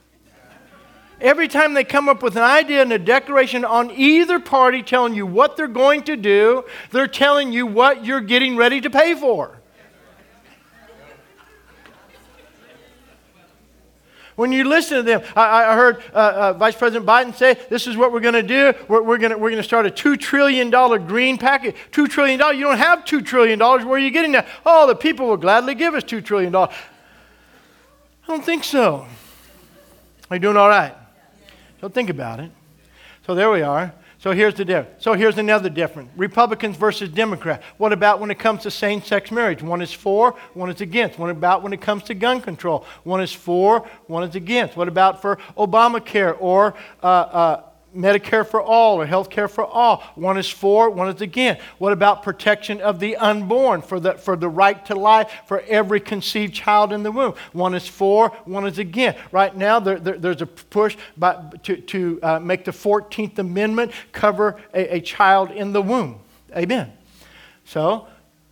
Every time they come up with an idea and a declaration on either party telling you what they're going to do, they're telling you what you're getting ready to pay for. When you listen to them, I, I heard uh, uh, Vice President Biden say, this is what we're going to do. We're, we're going we're to start a two trillion dollars green package. two trillion dollars. You don't have two trillion dollars. Where are you getting that? Oh, the people will gladly give us two trillion dollars. I don't think so. Are you doing all right? So think about it. So there we are. So here's the difference. So here's another difference. Republicans versus Democrats. What about when it comes to same-sex marriage? One is for, one is against. What about when it comes to gun control? One is for, one is against. What about for Obamacare or uh, uh, Medicare for all or health care for all? One is for, one is against. What about protection of the unborn for the, for the right to life for every conceived child in the womb? One is for, one is against. Right now there, there, there's a push by, to, to uh, make the fourteenth Amendment cover a, a child in the womb. Amen. So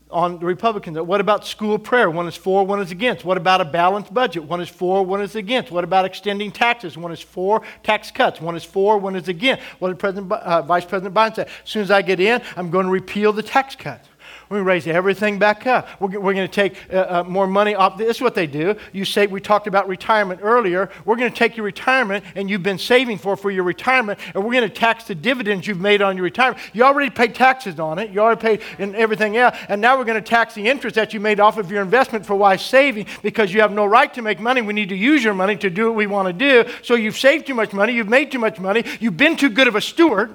on the Republicans. What about school prayer? One is for, one is against. What about a balanced budget? One is for, one is against. What about extending taxes? One is for tax cuts. One is for, one is against. What did President, uh, Vice President Biden say? As soon as I get in, I'm going to repeal the tax cuts. We're going to raise everything back up. We're, we're going to take uh, uh, more money off. This is what they do. You say, we talked about retirement earlier. We're going to take your retirement and you've been saving for for your retirement, and we're going to tax the dividends you've made on your retirement. You already paid taxes on it. You already paid and everything else. And now we're going to tax the interest that you made off of your investment for wise saving, because you have no right to make money. We need to use your money to do what we want to do. So you've saved too much money. You've made too much money. You've been too good of a steward.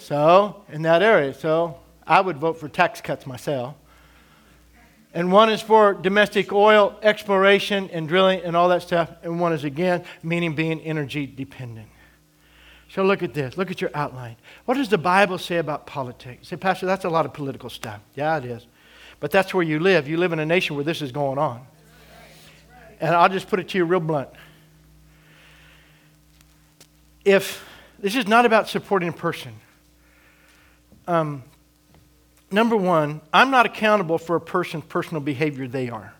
So, in that area, so I would vote for tax cuts myself. And one is for domestic oil exploration and drilling and all that stuff. And one is, again, meaning being energy dependent. So look at this. Look at your outline. What does the Bible say about politics? You say, Pastor, that's a lot of political stuff. Yeah, it is. But that's where you live. You live in a nation where this is going on. And I'll just put it to you real blunt. If this is not about supporting a person. Um, number one, I'm not accountable for a person's personal behavior they are.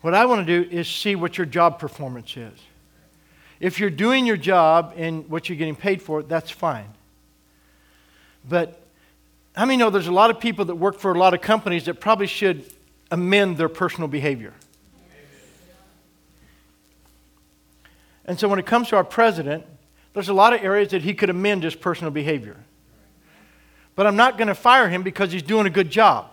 What I want to do is see what your job performance is. If you're doing your job and what you're getting paid for, that's fine. But how many know there's a lot of people that work for a lot of companies that probably should amend their personal behavior? And so when it comes to our president, there's a lot of areas that he could amend his personal behavior. But I'm not going to fire him because he's doing a good job.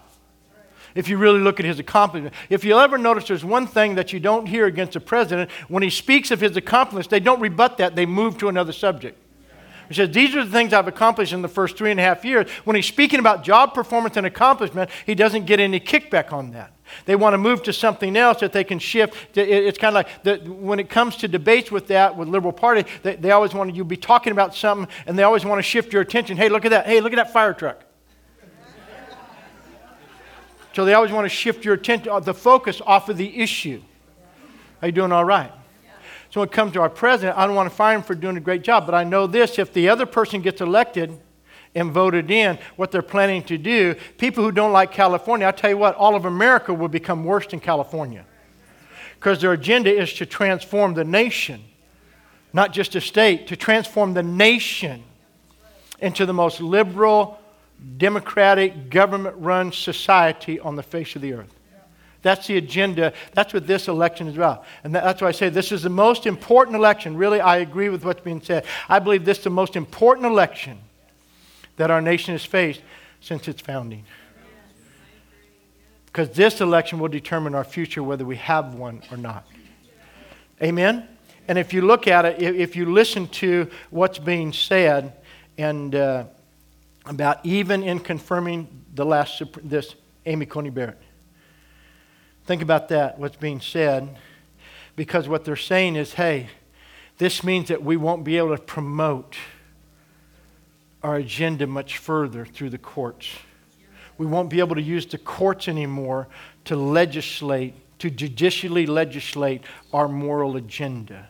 If you really look at his accomplishments. If you'll ever notice, there's one thing that you don't hear against the president. When he speaks of his accomplishments, they don't rebut that. They move to another subject. He says, these are the things I've accomplished in the first three and a half years. When he's speaking about job performance and accomplishment, he doesn't get any kickback on that. They want to move to something else that they can shift. It's kind of like the, when it comes to debates with that, with liberal party, they, they always want you to be talking about something, and they always want to shift your attention. Hey, look at that. Hey, look at that fire truck. So they always want to shift your attention, the focus off of the issue. Are you doing all right? So when it comes to our president, I don't want to fire him for doing a great job, but I know this, if the other person gets elected and voted in, what they're planning to do, people who don't like California, I tell you what, all of America will become worse than California, because their agenda is to transform the nation, not just a state, to transform the nation into the most liberal, democratic, government-run society on the face of the earth. That's the agenda. That's what this election is about. And that's why I say this is the most important election. Really, I agree with what's being said. I believe this is the most important election that our nation has faced since its founding. Because this election will determine our future, whether we have one or not. Amen? And if you look at it, if you listen to what's being said, and uh, about even in confirming the last, this Amy Coney Barrett. Think about that, what's being said, because what they're saying is, hey, this means that we won't be able to promote our agenda much further through the courts. We won't be able to use the courts anymore to legislate, to judicially legislate our moral agenda.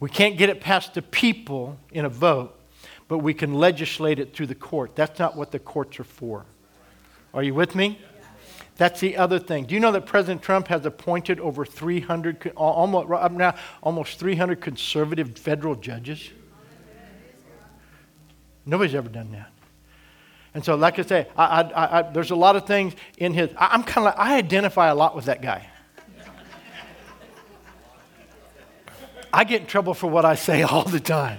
We can't get it past the people in a vote, but we can legislate it through the court. That's not what the courts are for. Are you with me? That's the other thing. Do you know that President Trump has appointed over three hundred, almost up now, almost three hundred conservative federal judges? Nobody's ever done that. And so, like I say, I, I, I, there's a lot of things in his. I, I'm kind of like, I identify a lot with that guy. I get in trouble for what I say all the time.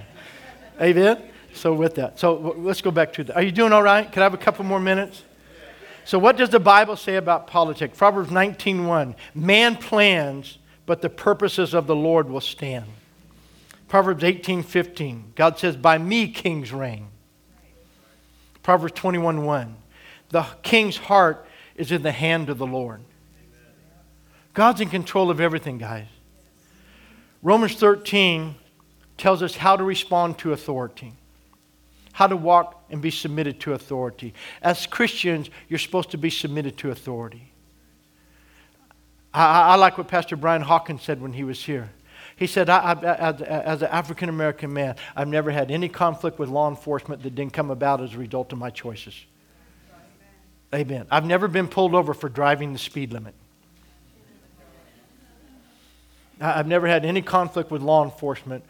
Amen? So with that. So w- let's go back to that. Are you doing all right? Can I have a couple more minutes? So what does the Bible say about politics? Proverbs nineteen one. Man plans, but the purposes of the Lord will stand. Proverbs eighteen fifteen, God says, by me kings reign. Proverbs twenty-one one, the king's heart is in the hand of the Lord. God's in control of everything, guys. Romans thirteen tells us how to respond to authority, how to walk and be submitted to authority. As Christians, you're supposed to be submitted to authority. I, I like what Pastor Brian Hawkins said when he was here. He said, I, I, as, as an African-American man, I've never had any conflict with law enforcement that didn't come about as a result of my choices. Amen. Amen. I've never been pulled over for driving the speed limit. I've never had any conflict with law enforcement,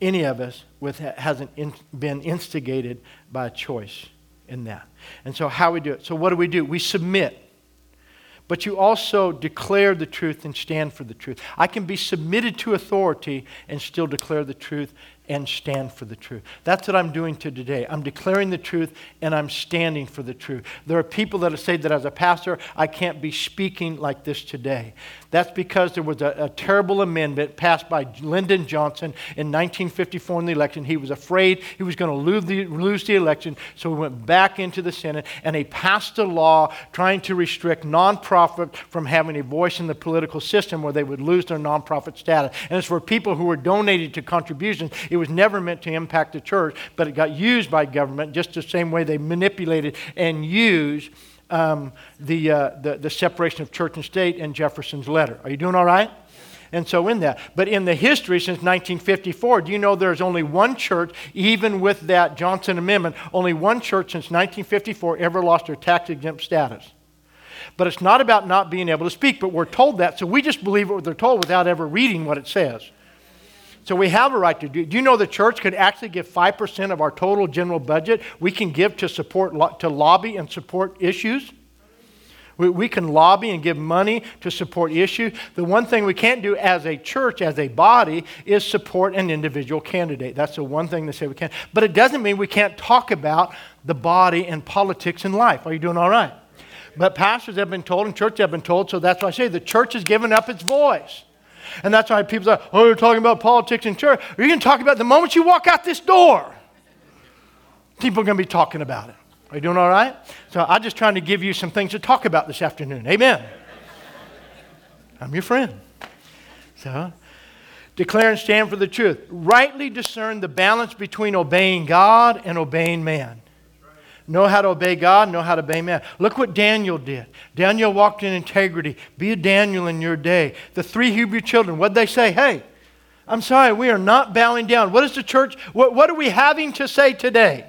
any of us, with hasn't in, been instigated by a choice in that. And so how we do it. So what do we do? We submit. But you also declare the truth and stand for the truth. I can be submitted to authority and still declare the truth and stand for the truth. That's what I'm doing to today. I'm declaring the truth and I'm standing for the truth. There are people that say that as a pastor, I can't be speaking like this today. That's because there was a, a terrible amendment passed by Lyndon Johnson in nineteen fifty-four in the election. He was afraid he was going to lose the, lose the election, so he went back into the Senate and they passed a law trying to restrict nonprofit from having a voice in the political system where they would lose their nonprofit status. And it's for people who were donated to contributions. It was never meant to impact the church, but it got used by government just the same way they manipulated and used um, the, uh, the the separation of church and state in Jefferson's letter. Are you doing all right? And so in that, but in the history since nineteen fifty-four, do you know there's only one church, even with that Johnson Amendment, only one church since nineteen fifty-four ever lost their tax-exempt status. But it's not about not being able to speak, but we're told that, so we just believe what they're told without ever reading what it says. So we have a right to do. Do you know the church could actually give five percent of our total general budget? We can give to support, lo- to lobby and support issues. We, we can lobby and give money to support issues. The one thing we can't do as a church, as a body, is support an individual candidate. That's the one thing they say we can't. But it doesn't mean we can't talk about the body and politics in life. Are you doing all right? But pastors have been told and churches have been told, so that's why I say the church has given up its voice. And that's why people say, oh, you're talking about politics in church. You're going to talk about the moment you walk out this door. People are going to be talking about it. Are you doing all right? So I'm just trying to give you some things to talk about this afternoon. Amen. I'm your friend. So declare and stand for the truth. Rightly discern the balance between obeying God and obeying man. Know how to obey God, know how to obey man. Look what Daniel did. Daniel walked in integrity. Be a Daniel in your day. The three Hebrew children, what'd they say? Hey, I'm sorry, we are not bowing down. What is the church, what, what are we having to say today?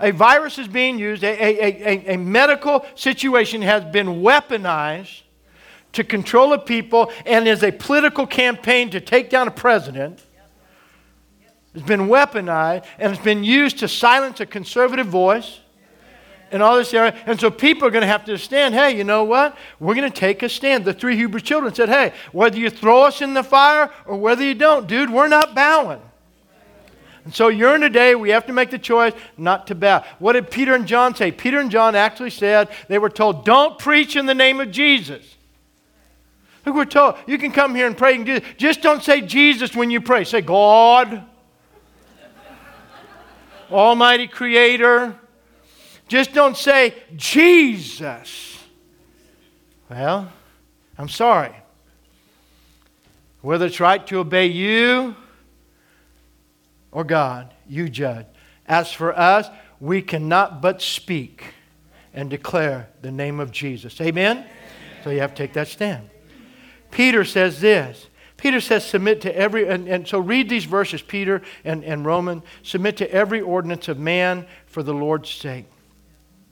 A virus is being used, a, a, a, a medical situation has been weaponized to control a people and is a political campaign to take down a president. It's been weaponized, and it's been used to silence a conservative voice in all this area. And so people are going to have to stand, hey, you know what? We're going to take a stand. The three Hebrew children said, hey, whether you throw us in the fire or whether you don't, dude, we're not bowing. And so you're in a day we have to make the choice not to bow. What did Peter and John say? Peter and John actually said, they were told, don't preach in the name of Jesus. Look, we're told, you can come here and pray and do this. Just don't say Jesus when you pray. Say, God. Almighty Creator. Just don't say Jesus. Well, I'm sorry. Whether it's right to obey you or God, you judge. As for us, we cannot but speak and declare the name of Jesus. Amen? Amen. So you have to take that stand. Peter says this. Peter says, submit to every, and, and so read these verses, Peter and, and Roman, submit to every ordinance of man for the Lord's sake.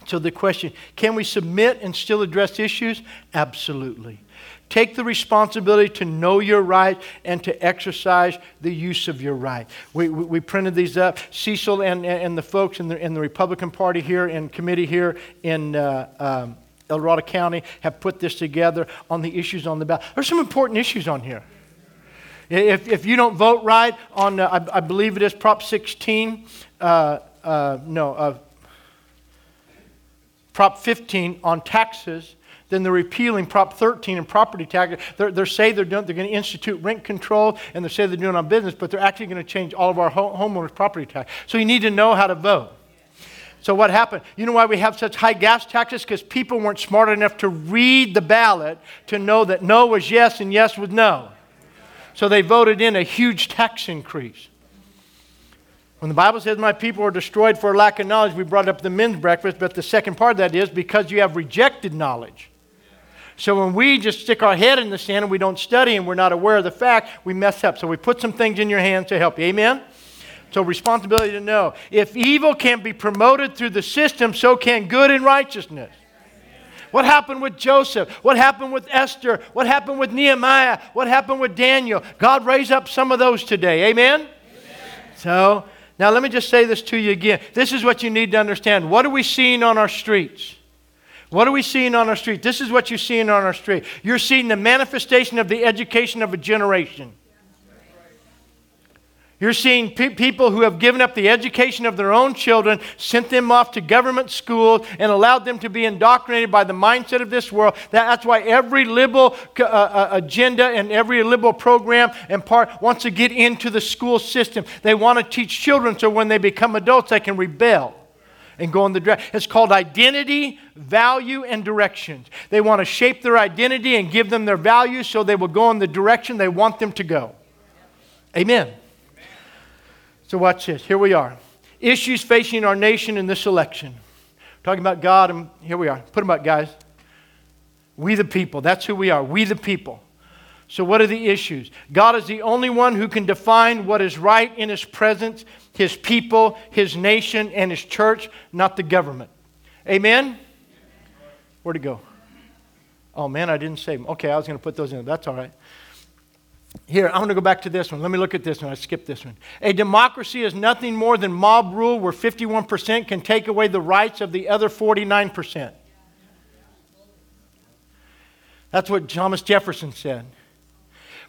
So the question, can we submit and still address issues? Absolutely. Take the responsibility to know your right and to exercise the use of your right. We, we, we printed these up. Cecil and, and the folks in the, in the Republican Party here and committee here in uh, um, El Dorado County have put this together on the issues on the ballot. There's some important issues on here. If if you don't vote right on, uh, I, I believe it is Prop sixteen, uh, uh, no, uh, Prop fifteen on taxes, then they're repealing Prop thirteen and property tax. They're, they're say they're doing, they're going to institute rent control, and they say they're doing it on business, but they're actually going to change all of our ho- homeowners' property tax. So you need to know how to vote. So what happened? You know why we have such high gas taxes? Because people weren't smart enough to read the ballot to know that no was yes and yes was no. So they voted in a huge tax increase. When the Bible says my people are destroyed for lack of knowledge, we brought up the men's breakfast, but the second part of that is because you have rejected knowledge. So when we just stick our head in the sand and we don't study and we're not aware of the fact, we mess up. So we put some things in your hands to help you. Amen? So responsibility to know. If evil can be promoted through the system, so can good and righteousness. What happened with Joseph? What happened with Esther? What happened with Nehemiah? What happened with Daniel? God raised up some of those today. Amen? Amen? So, now let me just say this to you again. This is what you need to understand. What are we seeing on our streets? What are we seeing on our streets? This is what you're seeing on our street. You're seeing the manifestation of the education of a generation. You're seeing pe- people who have given up the education of their own children, sent them off to government schools, and allowed them to be indoctrinated by the mindset of this world. That, that's why every liberal uh, uh, agenda and every liberal program and part wants to get into the school system. They want to teach children so when they become adults, they can rebel and go in the direction. It's called identity, value, and directions. They want to shape their identity and give them their values so they will go in the direction they want them to go. Amen. So watch this. Here we are. Issues facing our nation in this election. We're talking about God, and here we are. Put them up, guys. We the people. That's who we are. We the people. So what are the issues? God is the only one who can define what is right in His presence, His people, His nation, and His church, not the government. Amen? Where'd it go? Oh, man, I didn't save them. Okay, I was going to put those in. That's all right. Here, I'm going to go back to this one. Let me look at this one. I skipped this one. A democracy is nothing more than mob rule where fifty-one percent can take away the rights of the other forty-nine percent. That's what Thomas Jefferson said.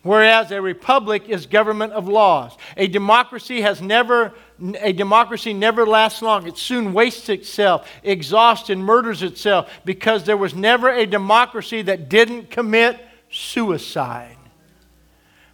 Whereas a republic is government of laws. A democracy has never, a democracy never lasts long. It soon wastes itself, exhausts and murders itself, because there was never a democracy that didn't commit suicide.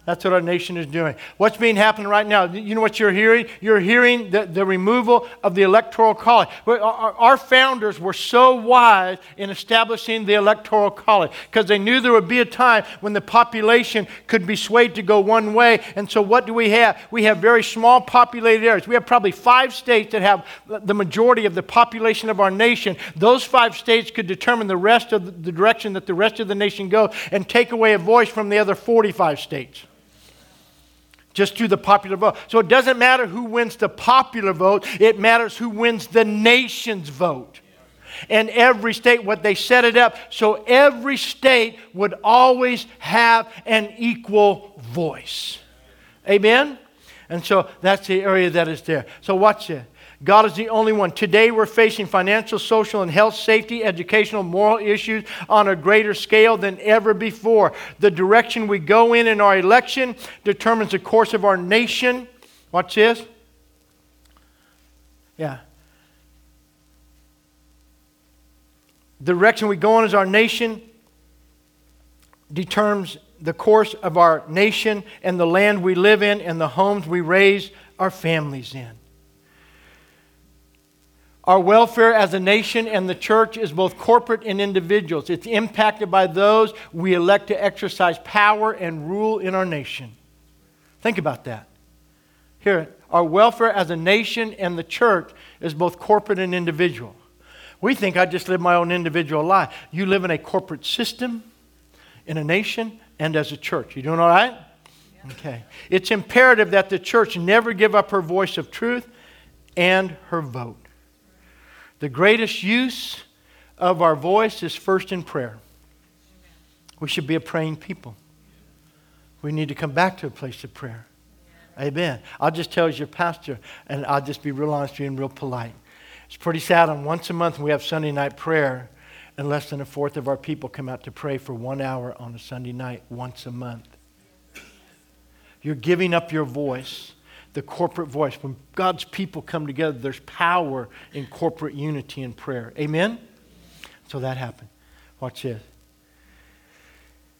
That's what our nation is doing. What's being happening right now? You know what you're hearing? You're hearing the, the removal of the Electoral College. Our, our founders were so wise in establishing the Electoral College because they knew there would be a time when the population could be swayed to go one way. And so what do we have? We have very small populated areas. We have probably five states that have the majority of the population of our nation. Those five states could determine the rest of the direction that the rest of the nation goes and take away a voice from the other forty-five states. Just through the popular vote. So it doesn't matter who wins the popular vote. It matters who wins the nation's vote. And every state, what they set it up, so every state would always have an equal voice. Amen? And so that's the area that is there. So watch this. God is the only one. Today we're facing financial, social, and health, safety, educational, moral issues on a greater scale than ever before. The direction we go in in our election determines the course of our nation. Watch this. Yeah. The direction we go in as our nation determines the course of our nation and the land we live in and the homes we raise our families in. Our welfare as a nation and the church is both corporate and individuals. It's impacted by those we elect to exercise power and rule in our nation. Think about that. Here, our welfare as a nation and the church is both corporate and individual. We think I just live my own individual life. You live in a corporate system, in a nation, and as a church. You doing all right? Okay. It's imperative that the church never give up her voice of truth and her vote. The greatest use of our voice is first in prayer. We should be a praying people. We need to come back to a place of prayer. Amen. I'll just tell you as your pastor, and I'll just be real honest with you and real polite. It's pretty sad on once a month we have Sunday night prayer, and less than a fourth of our people come out to pray for one hour on a Sunday night once a month. You're giving up your voice. The corporate voice. When God's people come together, there's power in corporate unity and prayer. Amen? So that happened. Watch this.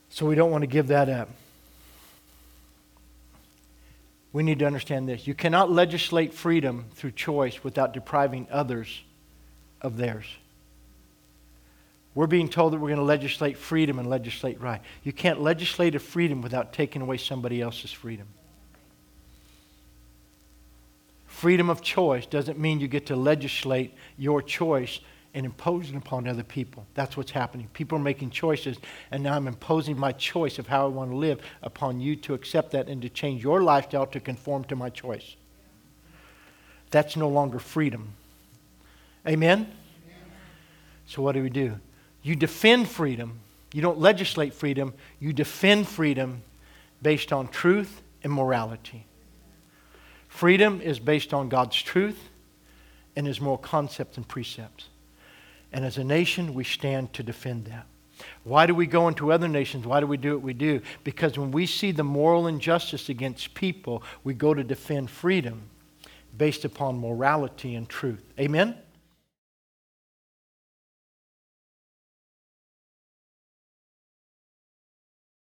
So we don't want to give that up. We need to understand this. You cannot legislate freedom through choice without depriving others of theirs. We're being told that we're going to legislate freedom and legislate right. You can't legislate a freedom without taking away somebody else's freedom. Freedom of choice doesn't mean you get to legislate your choice and imposing upon other people. That's what's happening. People are making choices, and now I'm imposing my choice of how I want to live upon you to accept that and to change your lifestyle to conform to my choice. That's no longer freedom. Amen? Amen? So what do we do? You defend freedom. You don't legislate freedom. You defend freedom based on truth and morality. Freedom is based on God's truth and His moral concepts and precepts. And as a nation, we stand to defend that. Why do we go into other nations? Why do we do what we do? Because when we see the moral injustice against people, we go to defend freedom based upon morality and truth. Amen?